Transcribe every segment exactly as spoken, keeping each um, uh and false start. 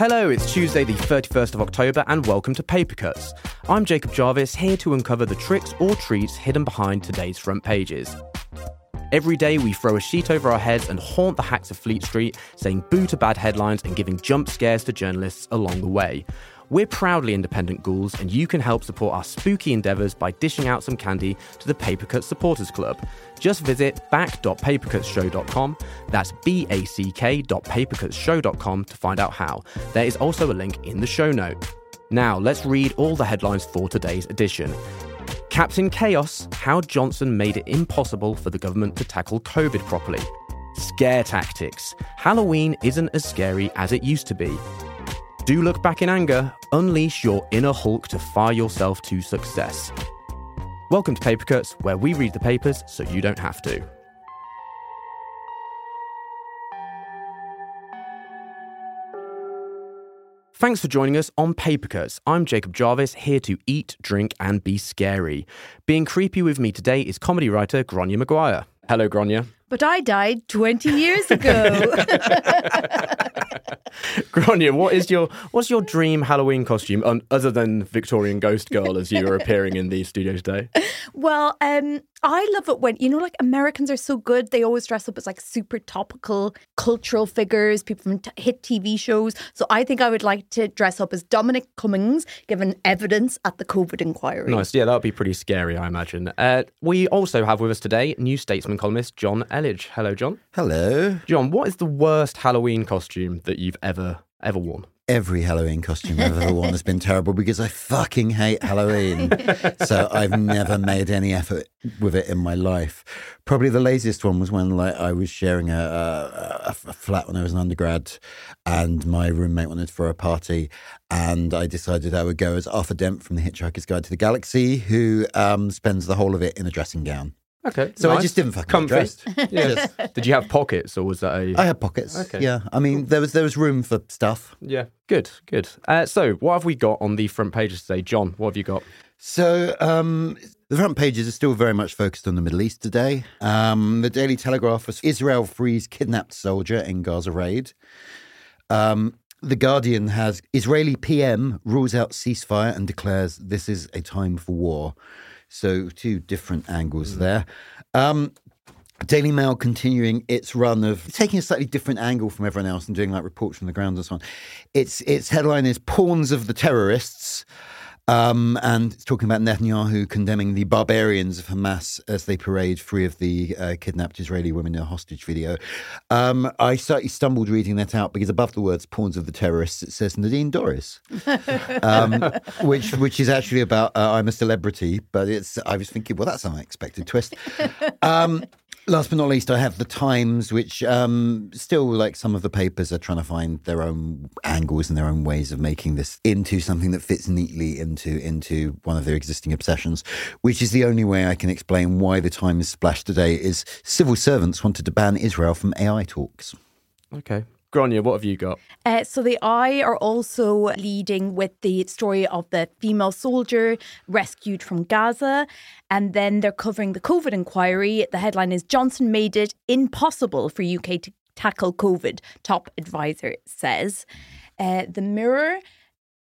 Hello, it's Tuesday the thirty-first of October and welcome to Papercuts. I'm Jacob Jarvis, here to uncover the tricks or treats hidden behind today's front pages. Every day we throw a sheet over our heads and haunt the hacks of Fleet Street, saying boo to bad headlines and giving jump scares to journalists along the way. We're proudly independent ghouls, and you can help support our spooky endeavours by dishing out some candy to the Papercuts Supporters Club. Just visit back dot papercuts show dot com, that's B A C K dot papercuts show dot com to find out how. There is also a link in the show note. Now, let's read all the headlines for today's edition. Captain Chaos, how Johnson made it impossible for the government to tackle COVID properly. Scare tactics, Halloween isn't as scary as it used to be. Do look back in anger, unleash your inner Hulk to fire yourself to success. Welcome to Papercuts, where we read the papers so you don't have to. Thanks for joining us on Papercuts. I'm Jacob Jarvis, here to eat, drink and be scary. Being creepy with me today is comedy writer Gráinne Maguire. Hello, Gráinne. But I died twenty years ago. Gráinne, what is your what's your dream Halloween costume, um, other than Victorian Ghost Girl, as you are appearing in the studio today? Well, um, I love it when, you know, like Americans are so good. They always dress up as like super topical cultural figures, people from t- hit T V shows. So I think I would like to dress up as Dominic Cummings, given evidence at the COVID inquiry. Nice. Yeah, that would be pretty scary, I imagine. Uh, we also have with us today New Statesman columnist Jonn Elledge. Hello, John. Hello. John, what is the worst Halloween costume that you've ever, ever worn? Every Halloween costume I've ever worn has been terrible because I fucking hate Halloween. So I've never made any effort with it in my life. Probably the laziest one was when like I was sharing a, a, a flat when I was an undergrad, and my roommate wanted for a party, and I decided I would go as Arthur Dent from The Hitchhiker's Guide to the Galaxy, who um, spends the whole of it in a dressing gown. Okay. So nice. I just didn't fucking get dressed. Yeah. Did you have pockets, or was that a... I had pockets, okay. Yeah. I mean, there was there was room for stuff. Yeah. Good, good. Uh, so what have we got on the front pages today? John, what have you got? So um, the front pages are still very much focused on the Middle East today. Um, the Daily Telegraph was Israel frees kidnapped soldier in Gaza raid. Um, the Guardian has Israeli P M rules out ceasefire and declares this is a time for war. So two different angles there. Um, Daily Mail continuing its run of taking a slightly different angle from everyone else and doing like reports from the ground and so on. Its its headline is Pawns of the Terrorists. Um, and it's talking about Netanyahu condemning the barbarians of Hamas as they parade three of the uh, kidnapped Israeli women in a hostage video. Um, I slightly stumbled reading that out because above the words "pawns of the terrorists" it says Nadine Dorris, um, which which is actually about uh, I'm a Celebrity, but it's I was thinking, well, that's an unexpected twist. Um, Last but not least, I have The Times, which um, still, like some of the papers, are trying to find their own angles and their own ways of making this into something that fits neatly into into one of their existing obsessions, which is the only way I can explain why The Times splash today is civil servants wanted to ban Israel from A I talks. Okay. Gráinne, what have you got? Uh, so the I are also leading with the story of the female soldier rescued from Gaza. And then they're covering the COVID inquiry. The headline is Johnson made it impossible for U K to tackle COVID, top advisor says. Uh, the Mirror,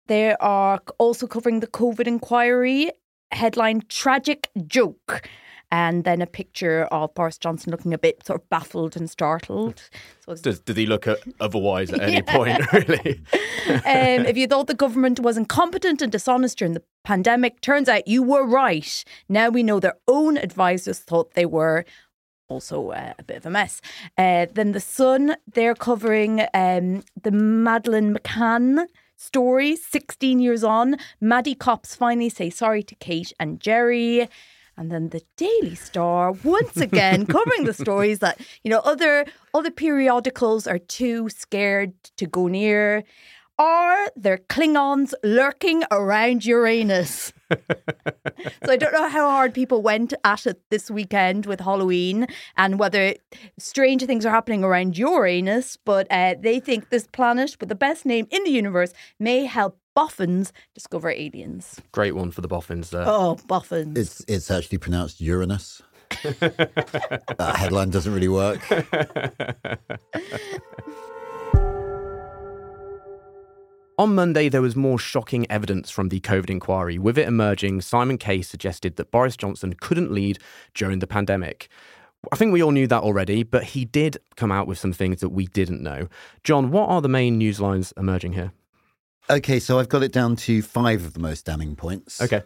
they are also covering the COVID inquiry. Headline, tragic joke. And then a picture of Boris Johnson looking a bit sort of baffled and startled. So Does, did he look at otherwise at yeah. any point, really? um, if you thought the government was incompetent and dishonest during the pandemic, turns out you were right. Now we know their own advisors thought they were. Also uh, a bit of a mess. Uh, then The Sun, they're covering um, the Madeleine McCann story, sixteen years on. Maddie cops finally say sorry to Kate and Gerry. And then the Daily Star, once again, covering the stories that, you know, other other periodicals are too scared to go near. Are there Klingons lurking around Uranus? So I don't know how hard people went at it this weekend with Halloween and whether strange things are happening around Uranus, but uh, they think this planet with the best name in the universe may help boffins discover aliens. Great one for the boffins there. Oh, boffins. It's, it's actually pronounced Uranus. That headline doesn't really work. On Monday, there was more shocking evidence from the COVID inquiry. With it emerging, Simon Case suggested that Boris Johnson couldn't lead during the pandemic. I think we all knew that already, but he did come out with some things that we didn't know. John, what are the main news lines emerging here? OK, so I've got it down to five of the most damning points. OK.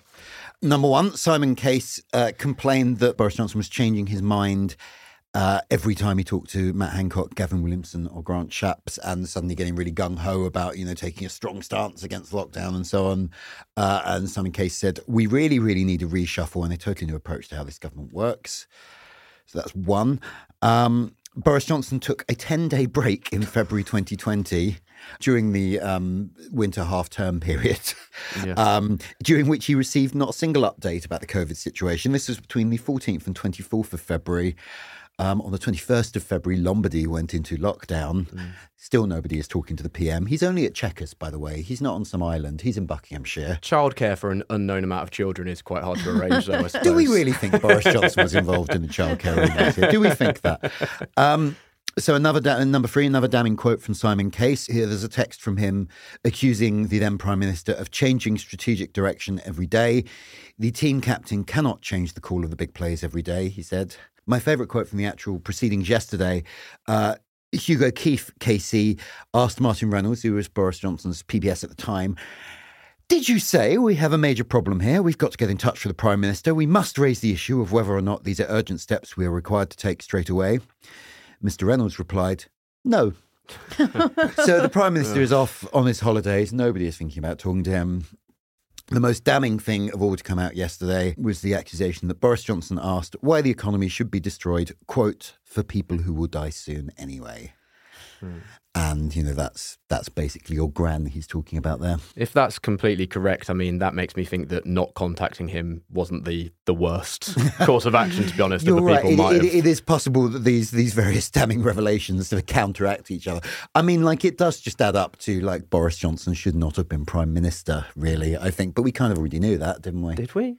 Number one, Simon Case uh, complained that Boris Johnson was changing his mind uh, every time he talked to Matt Hancock, Gavin Williamson or Grant Shapps, and suddenly getting really gung-ho about, you know, taking a strong stance against lockdown and so on. Uh, and Simon Case said, we really, really need a reshuffle and a totally new approach to how this government works. So that's one. Um, Boris Johnson took a ten-day break in February twenty twenty during the um, winter half-term period, yeah. um, during which he received not a single update about the COVID situation. This was between the fourteenth and twenty-fourth of February. Um, on the twenty-first of February, Lombardy went into lockdown. Mm. Still nobody is talking to the P M. He's only at Chequers, by the way. He's not on some island. He's in Buckinghamshire. Childcare for an unknown amount of children is quite hard to arrange, though, I suppose. Do we really think Boris Johnson was involved in the childcare illness here? Do we think that? Um, so another da- number three, another damning quote from Simon Case. Here, there's a text from him accusing the then Prime Minister of changing strategic direction every day. The team captain cannot change the call of the big plays every day, he said. My favourite quote from the actual proceedings yesterday, uh, Hugo Keith, K C, asked Martin Reynolds, who was Boris Johnson's P B S at the time, did you say we have a major problem here? We've got to get in touch with the Prime Minister. We must raise the issue of whether or not these are urgent steps we are required to take straight away. Mister Reynolds replied, no. So the Prime Minister is off on his holidays. Nobody is thinking about talking to him. The most damning thing of all to come out yesterday was the accusation that Boris Johnson asked why the economy should be destroyed, quote, for people who will die soon anyway. Hmm. And, you know, that's that's basically your gran he's talking about there. If that's completely correct, I mean, that makes me think that not contacting him wasn't the, the worst course of action, to be honest. You're right. People it, might it, have... it is possible that these these various damning revelations sort of counteract each other. I mean, like, it does just add up to, like, Boris Johnson should not have been Prime Minister, really, I think. But we kind of already knew that, didn't we? Did we?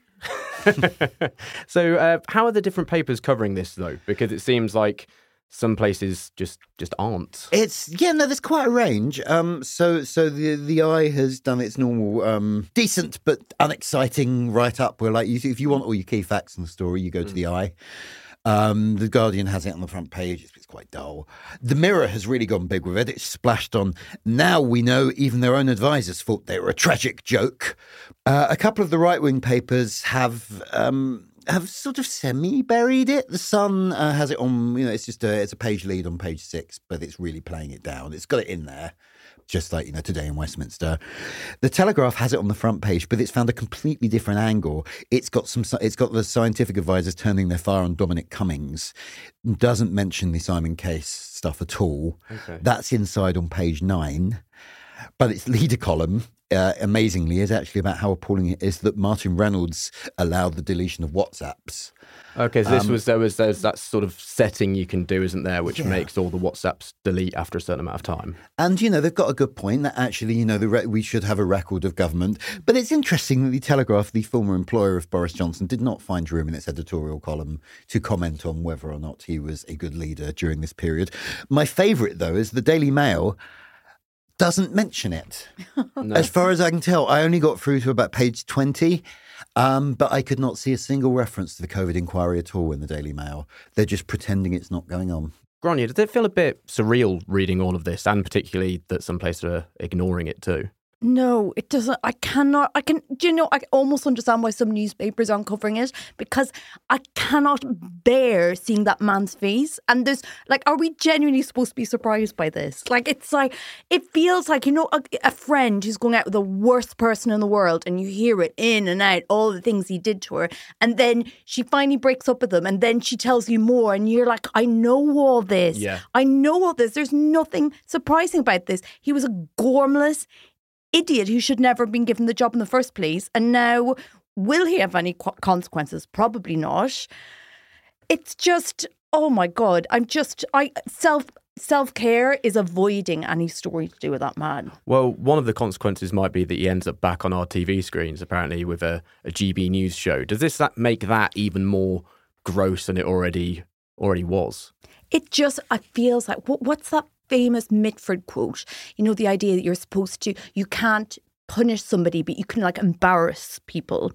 So uh, how are the different papers covering this, though? Because it seems like some places just, just aren't. It's yeah, no, there's quite a range. Um, so so the the Eye has done its normal um, decent but unexciting write up. Where like you, if you want all your key facts in the story, you go mm. to the Eye. Um, the Guardian has it on the front page. It's, it's quite dull. The Mirror has really gone big with it. It's splashed on. Now we know even their own advisers thought they were a tragic joke. Uh, a couple of the right wing papers have. Um, have sort of semi-buried it. The Sun uh, has it on, you know, it's just a, it's a page lead on page six, but it's really playing it down. It's got it in there, just like, you know, today in Westminster. The Telegraph has it on the front page, but it's found a completely different angle. It's got some, it's got the scientific advisors turning their fire on Dominic Cummings. Doesn't mention the Simon Case stuff at all. Okay. That's inside on page nine, but its leader column, Uh, amazingly, is actually about how appalling it is that Martin Reynolds allowed the deletion of WhatsApps. Okay, so this um, was there was there's that sort of setting you can do, isn't there, which yeah. makes all the WhatsApps delete after a certain amount of time. And you know they've got a good point that actually you know the re- we should have a record of government. But it's interesting that the Telegraph, the former employer of Boris Johnson, did not find room in its editorial column to comment on whether or not he was a good leader during this period. My favourite though is the Daily Mail. Doesn't mention it. No. As far as I can tell, I only got through to about page twenty, um, but I could not see a single reference to the COVID inquiry at all in the Daily Mail. They're just pretending it's not going on. Gráinne, does it feel a bit surreal reading all of this, and particularly that some places are ignoring it too? No, it doesn't. I cannot. I can, do you know, I almost understand why some newspapers aren't covering it because I cannot bear seeing that man's face. And there's like, are we genuinely supposed to be surprised by this? Like, it's like, it feels like, you know, a, a friend who's going out with the worst person in the world and you hear it in and out, all the things he did to her. And then she finally breaks up with him and then she tells you more and you're like, I know all this. Yeah. I know all this. There's nothing surprising about this. He was a gormless idiot who should never have been given the job in the first place. And now, will he have any qu- consequences? Probably not. It's just, oh my God, I'm just, I self, self-care is avoiding any story to do with that man. Well, one of the consequences might be that he ends up back on our T V screens, apparently, with a, a G B News show. Does this that make that even more gross than it already already was? It just, it feels like, what, what's that famous Mitford quote, you know, the idea that you're supposed to, you can't punish somebody, but you can like embarrass people.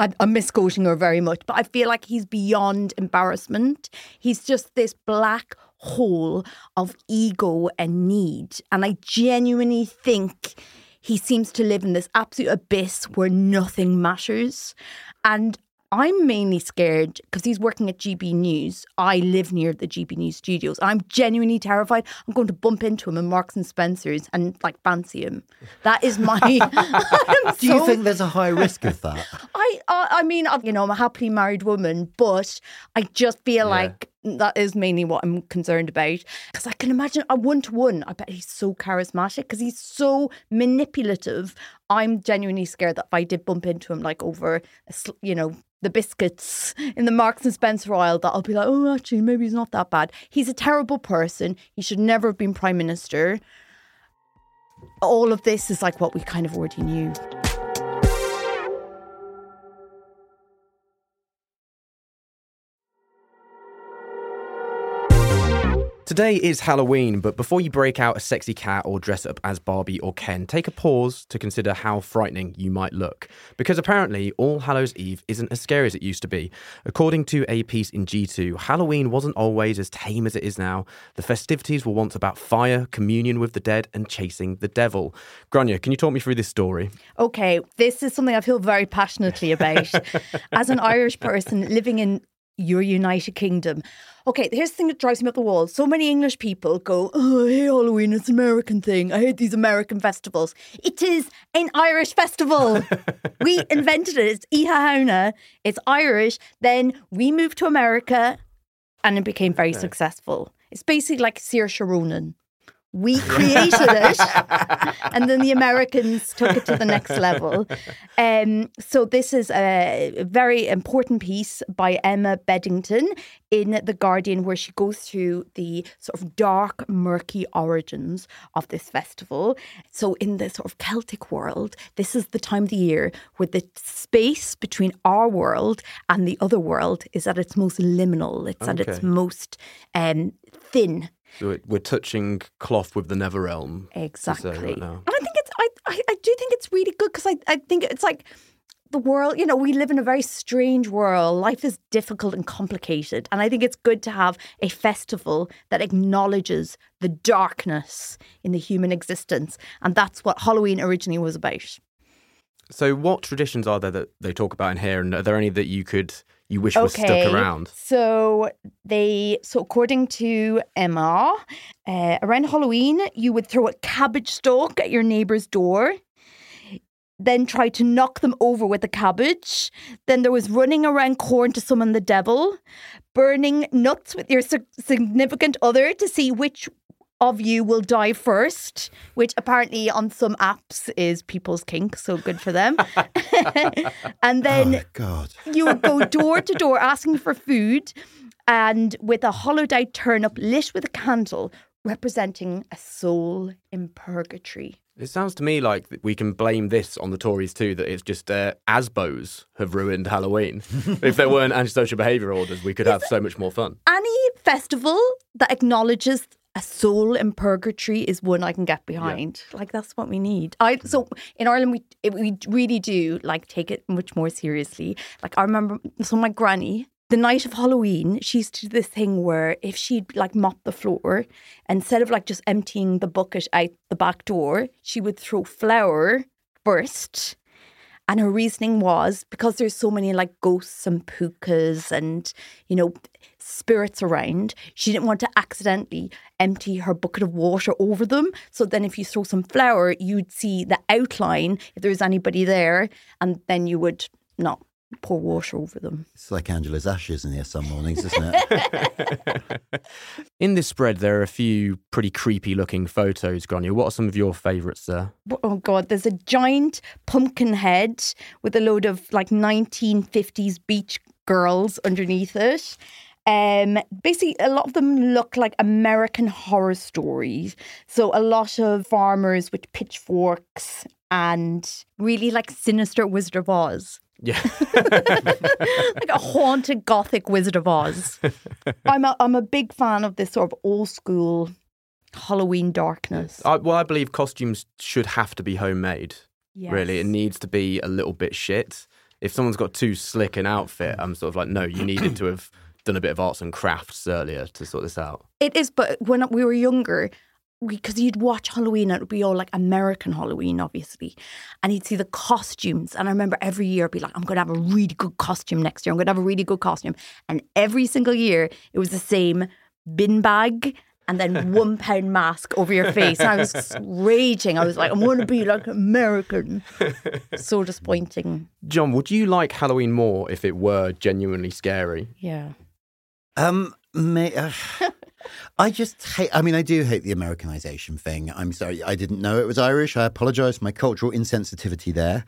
I'm misquoting her very much, but I feel like he's beyond embarrassment. He's just this black hole of ego and need. And I genuinely think he seems to live in this absolute abyss where nothing matters. And I'm mainly scared because he's working at G B News. I live near the G B News studios. I'm genuinely terrified I'm going to bump into him in Marks and Spencer's and like fancy him. That is my... Do you so... think there's a high risk of that? I, I, I mean, I, you know, I'm a happily married woman, but I just feel yeah. like that is mainly what I'm concerned about. Because I can imagine a one-to-one, I bet he's so charismatic because he's so manipulative. I'm genuinely scared that if I did bump into him like over, a sl- you know, the biscuits in the Marks and Spencer aisle, that I'll be like, oh, actually, maybe he's not that bad. He's a terrible person. He should never have been Prime Minister. All of this is like what we kind of already knew. Today is Halloween, but before you break out a sexy cat or dress up as Barbie or Ken, take a pause to consider how frightening you might look. Because apparently, All Hallows Eve isn't as scary as it used to be. According to a piece in G two, Halloween wasn't always as tame as it is now. The festivities were once about fire, communion with the dead, and chasing the devil. Gráinne, can you talk me through this story? Okay, this is something I feel very passionately about. As an Irish person living in your United Kingdom. Okay, here's the thing that drives me up the wall. So many English people go, oh, I hate Halloween, it's an American thing. I hate these American festivals. It is an Irish festival. We invented it. It's Oíche Shánaithe. It's Irish. Then we moved to America and it became very okay. successful. It's basically like Saoirse Ronan. We created it and then the Americans took it to the next level. Um, so this is a very important piece by Emma Beddington in The Guardian, where she goes through the sort of dark, murky origins of this festival. So in the sort of Celtic world, this is the time of the year where the space between our world and the other world is at its most liminal. It's okay. at its most um, thin. So we're touching cloth with the Never Realm. Exactly. Right now. And I think it's, I, I, I do think it's really good because I, I think it's like the world, you know, we live in a very strange world. Life is difficult and complicated. And I think it's good to have a festival that acknowledges the darkness in the human existence. And that's what Halloween originally was about. So what traditions are there that they talk about in here? And are there any that you could... you wish was okay. stuck around? So they, so according to Emma, uh, around Halloween, you would throw a cabbage stalk at your neighbour's door, then try to knock them over with a cabbage. Then there was running around corn to summon the devil, burning nuts with your su- significant other to see which of you will die first, which apparently on some apps is people's kink, so good for them. And then oh, God. You would go door to door asking for food, and with a hollowed out turnip lit with a candle representing a soul in purgatory. It sounds to me like we can blame this on the Tories too, that it's just uh, ASBOs have ruined Halloween. If there weren't antisocial behaviour orders, we could is have so much more fun. Any festival that acknowledges a soul in purgatory is one I can get behind. Yeah. Like, that's what we need. I So in Ireland, we it, we really do, like, take it much more seriously. Like, I remember, so my granny, the night of Halloween, she used to do this thing where if she'd, like, mop the floor, instead of, like, just emptying the bucket out the back door, she would throw flour first. And her reasoning was, because there's so many, like, ghosts and pukas and, you know... spirits around, she didn't want to accidentally empty her bucket of water over them. So then if you throw some flour, you'd see the outline if there was anybody there, and then you would not pour water over them. It's like Angela's ashes in here some mornings, isn't it? In this spread, there are a few pretty creepy looking photos, Gráinne. What are some of your favourites there? Oh God, there's a giant pumpkin head with a load of like nineteen fifties beach girls underneath it. Um, basically, a lot of them look like American horror stories. So a lot of farmers with pitchforks and really like sinister Wizard of Oz. Yeah. Like a haunted gothic Wizard of Oz. I'm a, I'm a big fan of this sort of old school Halloween darkness. I, well, I believe costumes should have to be homemade. Yes. Really, it needs to be a little bit shit. If someone's got too slick an outfit, I'm sort of like, no, you needed to have done a bit of arts and crafts earlier to sort this out. It is, but when we were younger, because you'd watch Halloween and it would be all like American Halloween, obviously. And you'd see the costumes. And I remember every year I'd be like, I'm going to have a really good costume next year. I'm going to have a really good costume. And every single year it was the same bin bag and then one pound mask over your face. And I was raging. I was like, I'm going to be like American. So disappointing. John, would you like Halloween more if it were genuinely scary? Yeah. Um, may, uh, I just hate, I mean, I do hate the Americanization thing. I'm sorry. I didn't know it was Irish. I apologize for my cultural insensitivity there.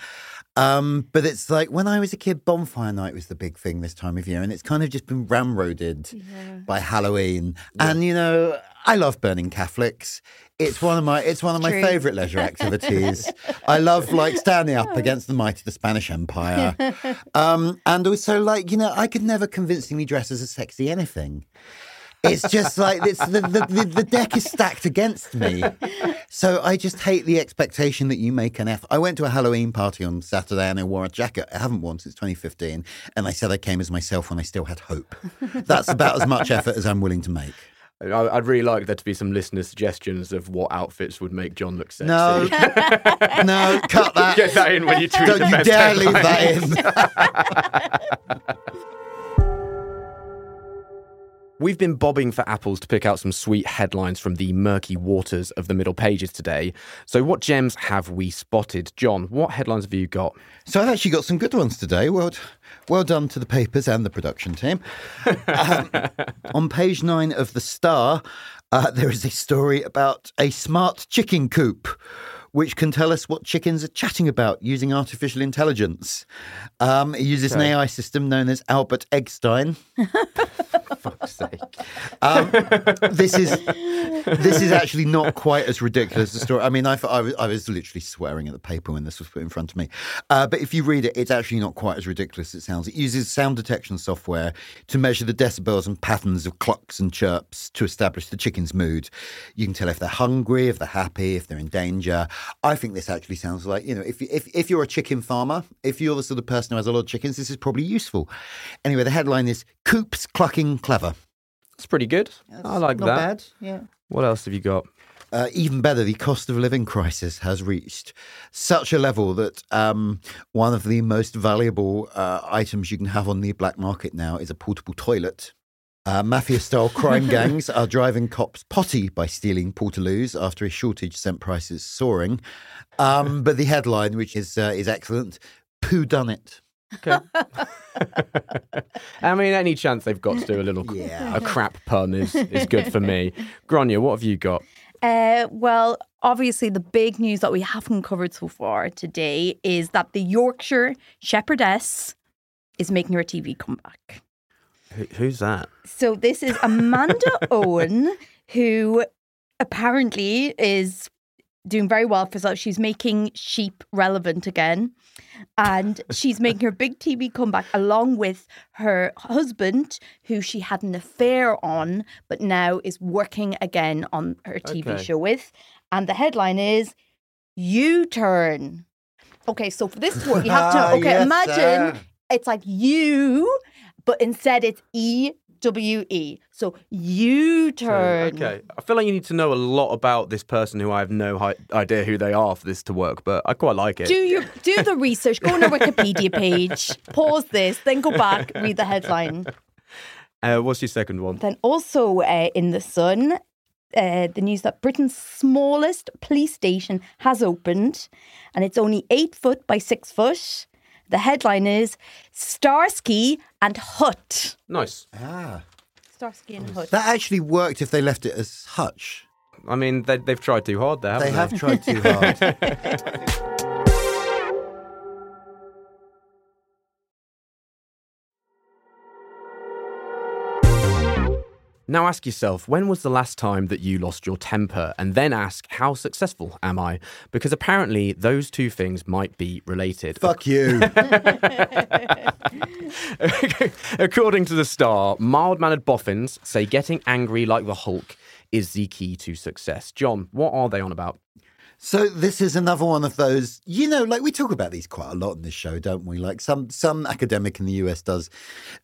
Um, but it's like when I was a kid, bonfire night was the big thing this time of year, and it's kind of just been ramroded yeah. by Halloween. Yeah. And you know, I love burning Catholics. It's one of my it's one of True. my favorite leisure activities. I love like standing up against the might of the Spanish Empire, um, and also like you know, I could never convincingly dress as a sexy anything. It's just like it's the, the, the, the deck is stacked against me. So I just hate the expectation that you make an effort. I went to a Halloween party on Saturday and I wore a jacket I haven't worn since twenty fifteen. And I said I came as myself when I still had hope. That's about as much effort as I'm willing to make. I'd really like there to be some listener suggestions of what outfits would make John look sexy. No, no, cut that. Get that in when you tweet. Don't the you best dare headlines. Leave that in. We've been bobbing for apples to pick out some sweet headlines from the murky waters of the middle pages today. So what gems have we spotted? John, what headlines have you got? So I've actually got some good ones today. Well, well done to the papers and the production team. um, on page nine of The Star, uh, there is a story about a smart chicken coop, which can tell us what chickens are chatting about using artificial intelligence. Um, it uses okay. an A I system known as Albert Eggstein. For fuck's sake. Um, this is this is actually not quite as ridiculous a story. I mean, I, I, was, I was literally swearing at the paper when this was put in front of me. Uh, but if you read it, it's actually not quite as ridiculous as it sounds. It uses sound detection software to measure the decibels and patterns of clucks and chirps to establish the chicken's mood. You can tell if they're hungry, if they're happy, if they're in danger. I think this actually sounds like, you know, if, if if you're a chicken farmer, if you're the sort of person who has a lot of chickens, this is probably useful. Anyway, the headline is Coops Clucking Clever. That's pretty good. That's I like not that. Not bad, yeah. What else have you got? Uh, even better, the cost of living crisis has reached such a level that um, one of the most valuable uh, items you can have on the black market now is a portable toilet. Uh, mafia-style crime gangs are driving cops potty by stealing portaloos after a shortage sent prices soaring. Um, but the headline, which is uh, is excellent, Poo Done It. Okay. I mean, any chance they've got to do a little yeah. a crap pun is, is good for me. Gráinne, what have you got? Uh, well, obviously the big news that we haven't covered so far today is that the Yorkshire Shepherdess is making her T V comeback. Who's that? So this is Amanda Owen, who apparently is doing very well for herself. She's making sheep relevant again. And she's making her big T V comeback along with her husband, who she had an affair on, but now is working again on her T V okay. show with. And the headline is, U-turn. Okay, so for this word, you have to, okay, yes, imagine sir. It's like you... But instead, it's E W E. So U-turn. Okay, okay. I feel like you need to know a lot about this person who I have no hi- idea who they are for this to work, but I quite like it. Do your, do the research. Go on a Wikipedia page. Pause this. Then go back. Read the headline. Uh, what's your second one? Then also uh, in The Sun, uh, the news that Britain's smallest police station has opened. And it's only eight foot by six foot. The headline is Starsky and Hutch. Nice. Ah. Starsky and Hutch. That actually worked if they left it as Hutch. I mean, they, they've tried too hard there, haven't they? They have tried too hard. Now ask yourself, when was the last time that you lost your temper? And then ask, how successful am I? Because apparently those two things might be related. Fuck you. According to The Star, mild-mannered boffins say getting angry like the Hulk is the key to success. John, what are they on about? So this is another one of those, you know, like we talk about these quite a lot in this show, don't we? Like some some academic in the U S does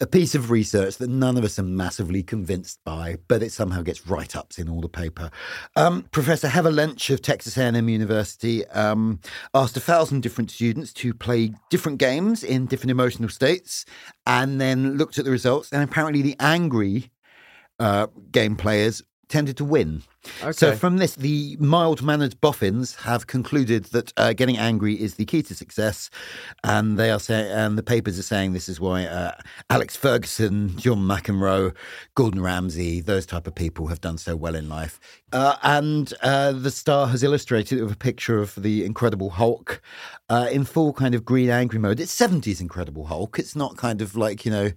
a piece of research that none of us are massively convinced by, but it somehow gets write-ups in all the paper. Um, Professor Hava Lench of Texas A and M University um, asked a thousand different students to play different games in different emotional states and then looked at the results. And apparently the angry uh, game players tended to win. Okay. So from this, the mild-mannered boffins have concluded that uh, getting angry is the key to success, and they are saying, and the papers are saying this is why uh, Alex Ferguson, John McEnroe, Gordon Ramsay, those type of people have done so well in life. Uh, and uh, The Star has illustrated it with a picture of the Incredible Hulk uh, in full kind of green angry mode. It's seventies Incredible Hulk. It's not kind of like, you know,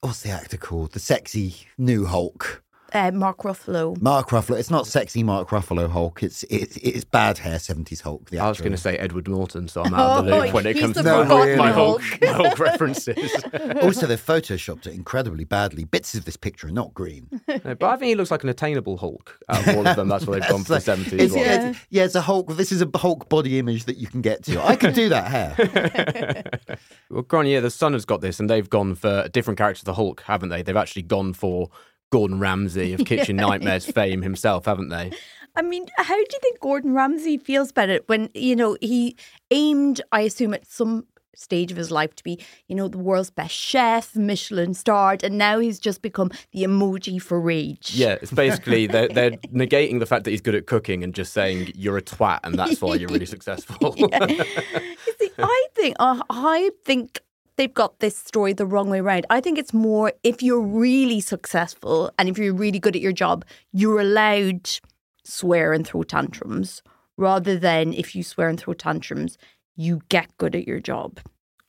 what's the actor called? The sexy new Hulk. Uh, Mark Ruffalo. Mark Ruffalo. It's not sexy Mark Ruffalo Hulk. It's it's, it's bad hair seventies Hulk. The I was going to say Edward Norton, so I'm out of the loop oh, when it comes to my Hulk, my Hulk, my Hulk references. Also, they've photoshopped it incredibly badly. Bits of this picture are not green. No, but I think he looks like an attainable Hulk out of all of them. That's what they've gone for like, the seventies. It's, yeah. It's, yeah, it's a Hulk. This is a Hulk body image that you can get to. I could do that hair. Well, Grania, yeah, The Sun has got this, and they've gone for a different character to the Hulk, haven't they? They've actually gone for Gordon Ramsay of Kitchen Nightmares fame himself, haven't they? I mean, how do you think Gordon Ramsay feels about it when, you know, he aimed, I assume, at some stage of his life to be, you know, the world's best chef, Michelin starred, and now he's just become the emoji for rage. Yeah, it's basically they're, they're negating the fact that he's good at cooking and just saying you're a twat and that's why you're really successful. Yeah. You see, I think, uh, I think... they've got this story the wrong way around. I think it's more if you're really successful and if you're really good at your job, you're allowed to swear and throw tantrums rather than if you swear and throw tantrums, you get good at your job.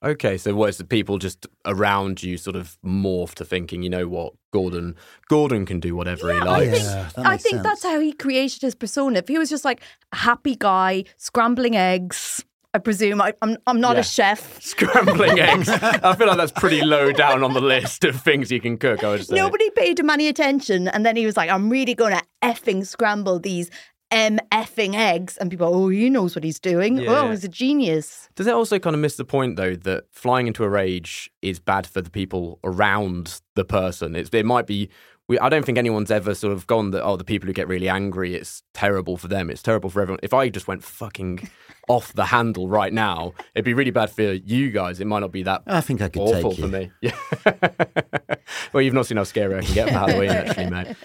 Okay, so what is the people just around you sort of morph to thinking, you know what, Gordon, Gordon can do whatever yeah, he likes. I think, yeah, I think that's how he created his persona. If he was just like a happy guy, scrambling eggs, I presume. I, I'm I'm not yeah. a chef. Scrambling eggs. I feel like that's pretty low down on the list of things you can cook, I would say. Nobody paid him any attention. And then he was like, I'm really going to effing scramble these M effing eggs. And people are, oh, he knows what he's doing. Yeah. Oh, he's a genius. Does it also kind of miss the point, though, that flying into a rage is bad for the people around the person? It's, it might be... We, I don't think anyone's ever sort of gone that, oh, the people who get really angry, it's terrible for them. It's terrible for everyone. If I just went fucking off the handle right now, it'd be really bad for you guys. It might not be that I think I could awful take you. For me. Yeah. Well, you've not seen how scary I can get for Halloween, actually, mate.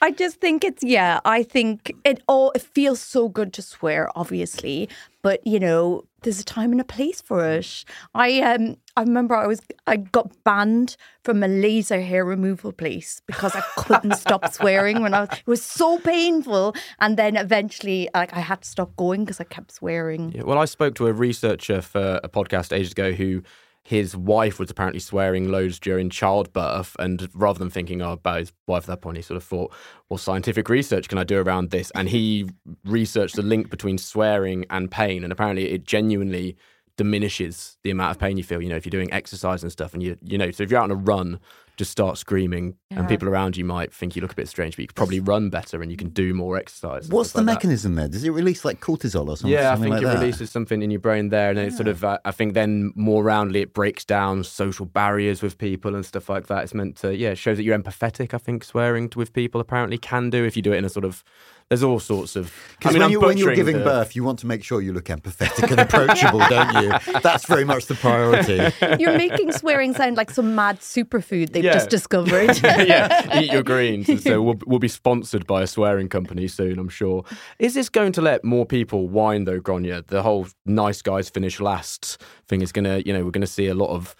I just think it's, yeah, I think it all, it feels so good to swear, obviously, but, you know, there's a time and a place for it. I um, I remember I was I got banned from a laser hair removal place because I couldn't stop swearing when I was, it was so painful. And then eventually, like, I had to stop going because I kept swearing. Yeah, well, I spoke to a researcher for a podcast ages ago who his wife was apparently swearing loads during childbirth, and rather than thinking oh, about his wife at that point, he sort of thought, well, scientific research can I do around this? And he researched the link between swearing and pain, and apparently it genuinely diminishes the amount of pain you feel, you know, if you're doing exercise and stuff. And, you you know, so if you're out on a run, just start screaming yeah. and people around you might think you look a bit strange, but you could probably run better and you can do more exercise. What's the like mechanism that. there? Does it release like cortisol or something? Yeah, I think like it that? releases something in your brain there. And then yeah. it sort of, uh, I think then more roundly, it breaks down social barriers with people and stuff like that. It's meant to, yeah, it shows that you're empathetic, I think, swearing to, with people apparently can do if you do it in a sort of, there's all sorts of... Because I mean, when, you, when you're giving the... birth, you want to make sure you look empathetic and approachable, don't you? That's very much the priority. You're making swearing sound like some mad superfood they've yeah. just discovered. Yeah, eat your greens. And so we'll, we'll be sponsored by a swearing company soon, I'm sure. Is this going to let more people whine, though, Grania? The whole nice guys finish last thing is going to, you know, we're going to see a lot of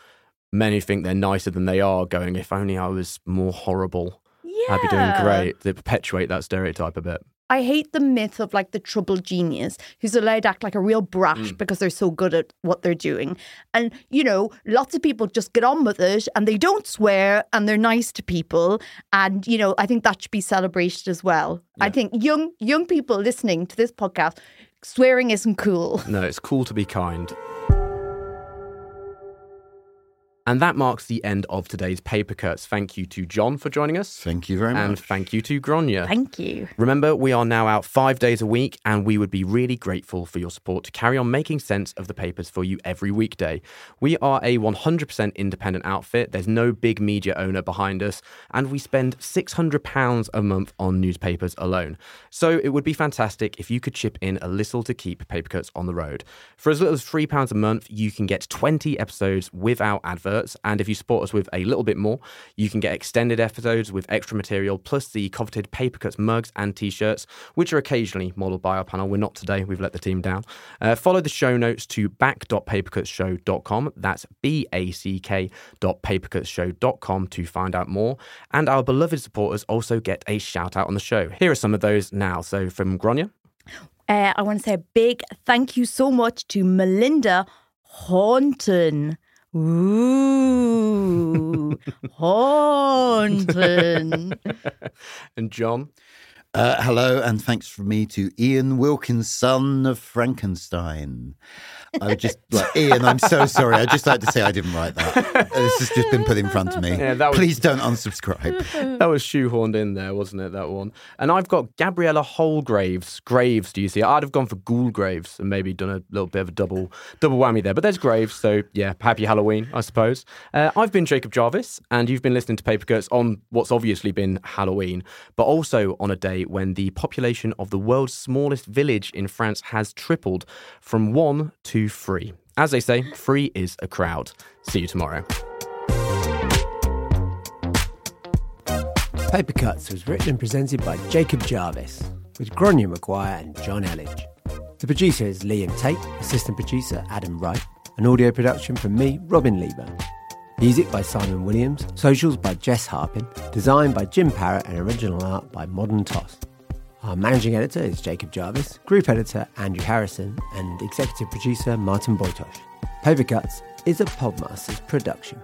men who think they're nicer than they are going, if only I was more horrible, yeah. I'd be doing great. They perpetuate that stereotype a bit. I hate the myth of like the troubled genius who's allowed to act like a real brat mm. because they're so good at what they're doing. And, you know, lots of people just get on with it and they don't swear and they're nice to people. And, you know, I think that should be celebrated as well. Yeah. I think young young people listening to this podcast, swearing isn't cool. No, it's cool to be kind. And that marks the end of today's Papercuts. Thank you to John for joining us. Thank you very much. And thank you to Gráinne. Thank you. Remember, we are now out five days a week, and we would be really grateful for your support to carry on making sense of the papers for you every weekday. We are a one hundred percent independent outfit. There's no big media owner behind us, and we spend six hundred pounds a month on newspapers alone. So it would be fantastic if you could chip in a little to keep Papercuts on the road. For as little as three pounds a month, you can get twenty episodes without adverts. And if you support us with a little bit more, you can get extended episodes with extra material, plus the coveted Papercuts mugs and T-shirts, which are occasionally modelled by our panel. We're not today. We've let the team down. Uh, follow the show notes to back dot papercuts show dot com. That's B A C K dot papercuts show dot com to find out more. And our beloved supporters also get a shout out on the show. Here are some of those now. So from Gráinne. Uh, I want to say a big thank you so much to Melinda Haunton. Ooh, haunting. And John? Uh, hello, and thanks from me to Ian Wilkinson of Frankenstein. I would just, like, Ian, I'm so sorry. I'd just like to say I didn't write that. This has just been put in front of me. Yeah, that was, please don't unsubscribe. That was shoehorned in there, wasn't it, that one? And I've got Gabriella Holgraves. Graves, do you see? I'd have gone for Ghoulgraves and maybe done a little bit of a double double whammy there. But there's Graves, so yeah, happy Halloween, I suppose. Uh, I've been Jacob Jarvis, and you've been listening to Papercuts on what's obviously been Halloween, but also on a day when the population of the world's smallest village in France has tripled from one to three. As they say, three is a crowd. See you tomorrow. Papercuts was written and presented by Jacob Jarvis, with Gráinne Maguire and Jonn Elledge. The producer is Liam Tate, assistant producer Adam Wright, an audio production from me, Robin Lieber. Music by Simon Williams, socials by Jess Harpin, design by Jim Parrott and original art by Modern Toss. Our managing editor is Jacob Jarvis, group editor Andrew Harrison, and executive producer Martin Boytosh. Papercuts is a Podmasters production.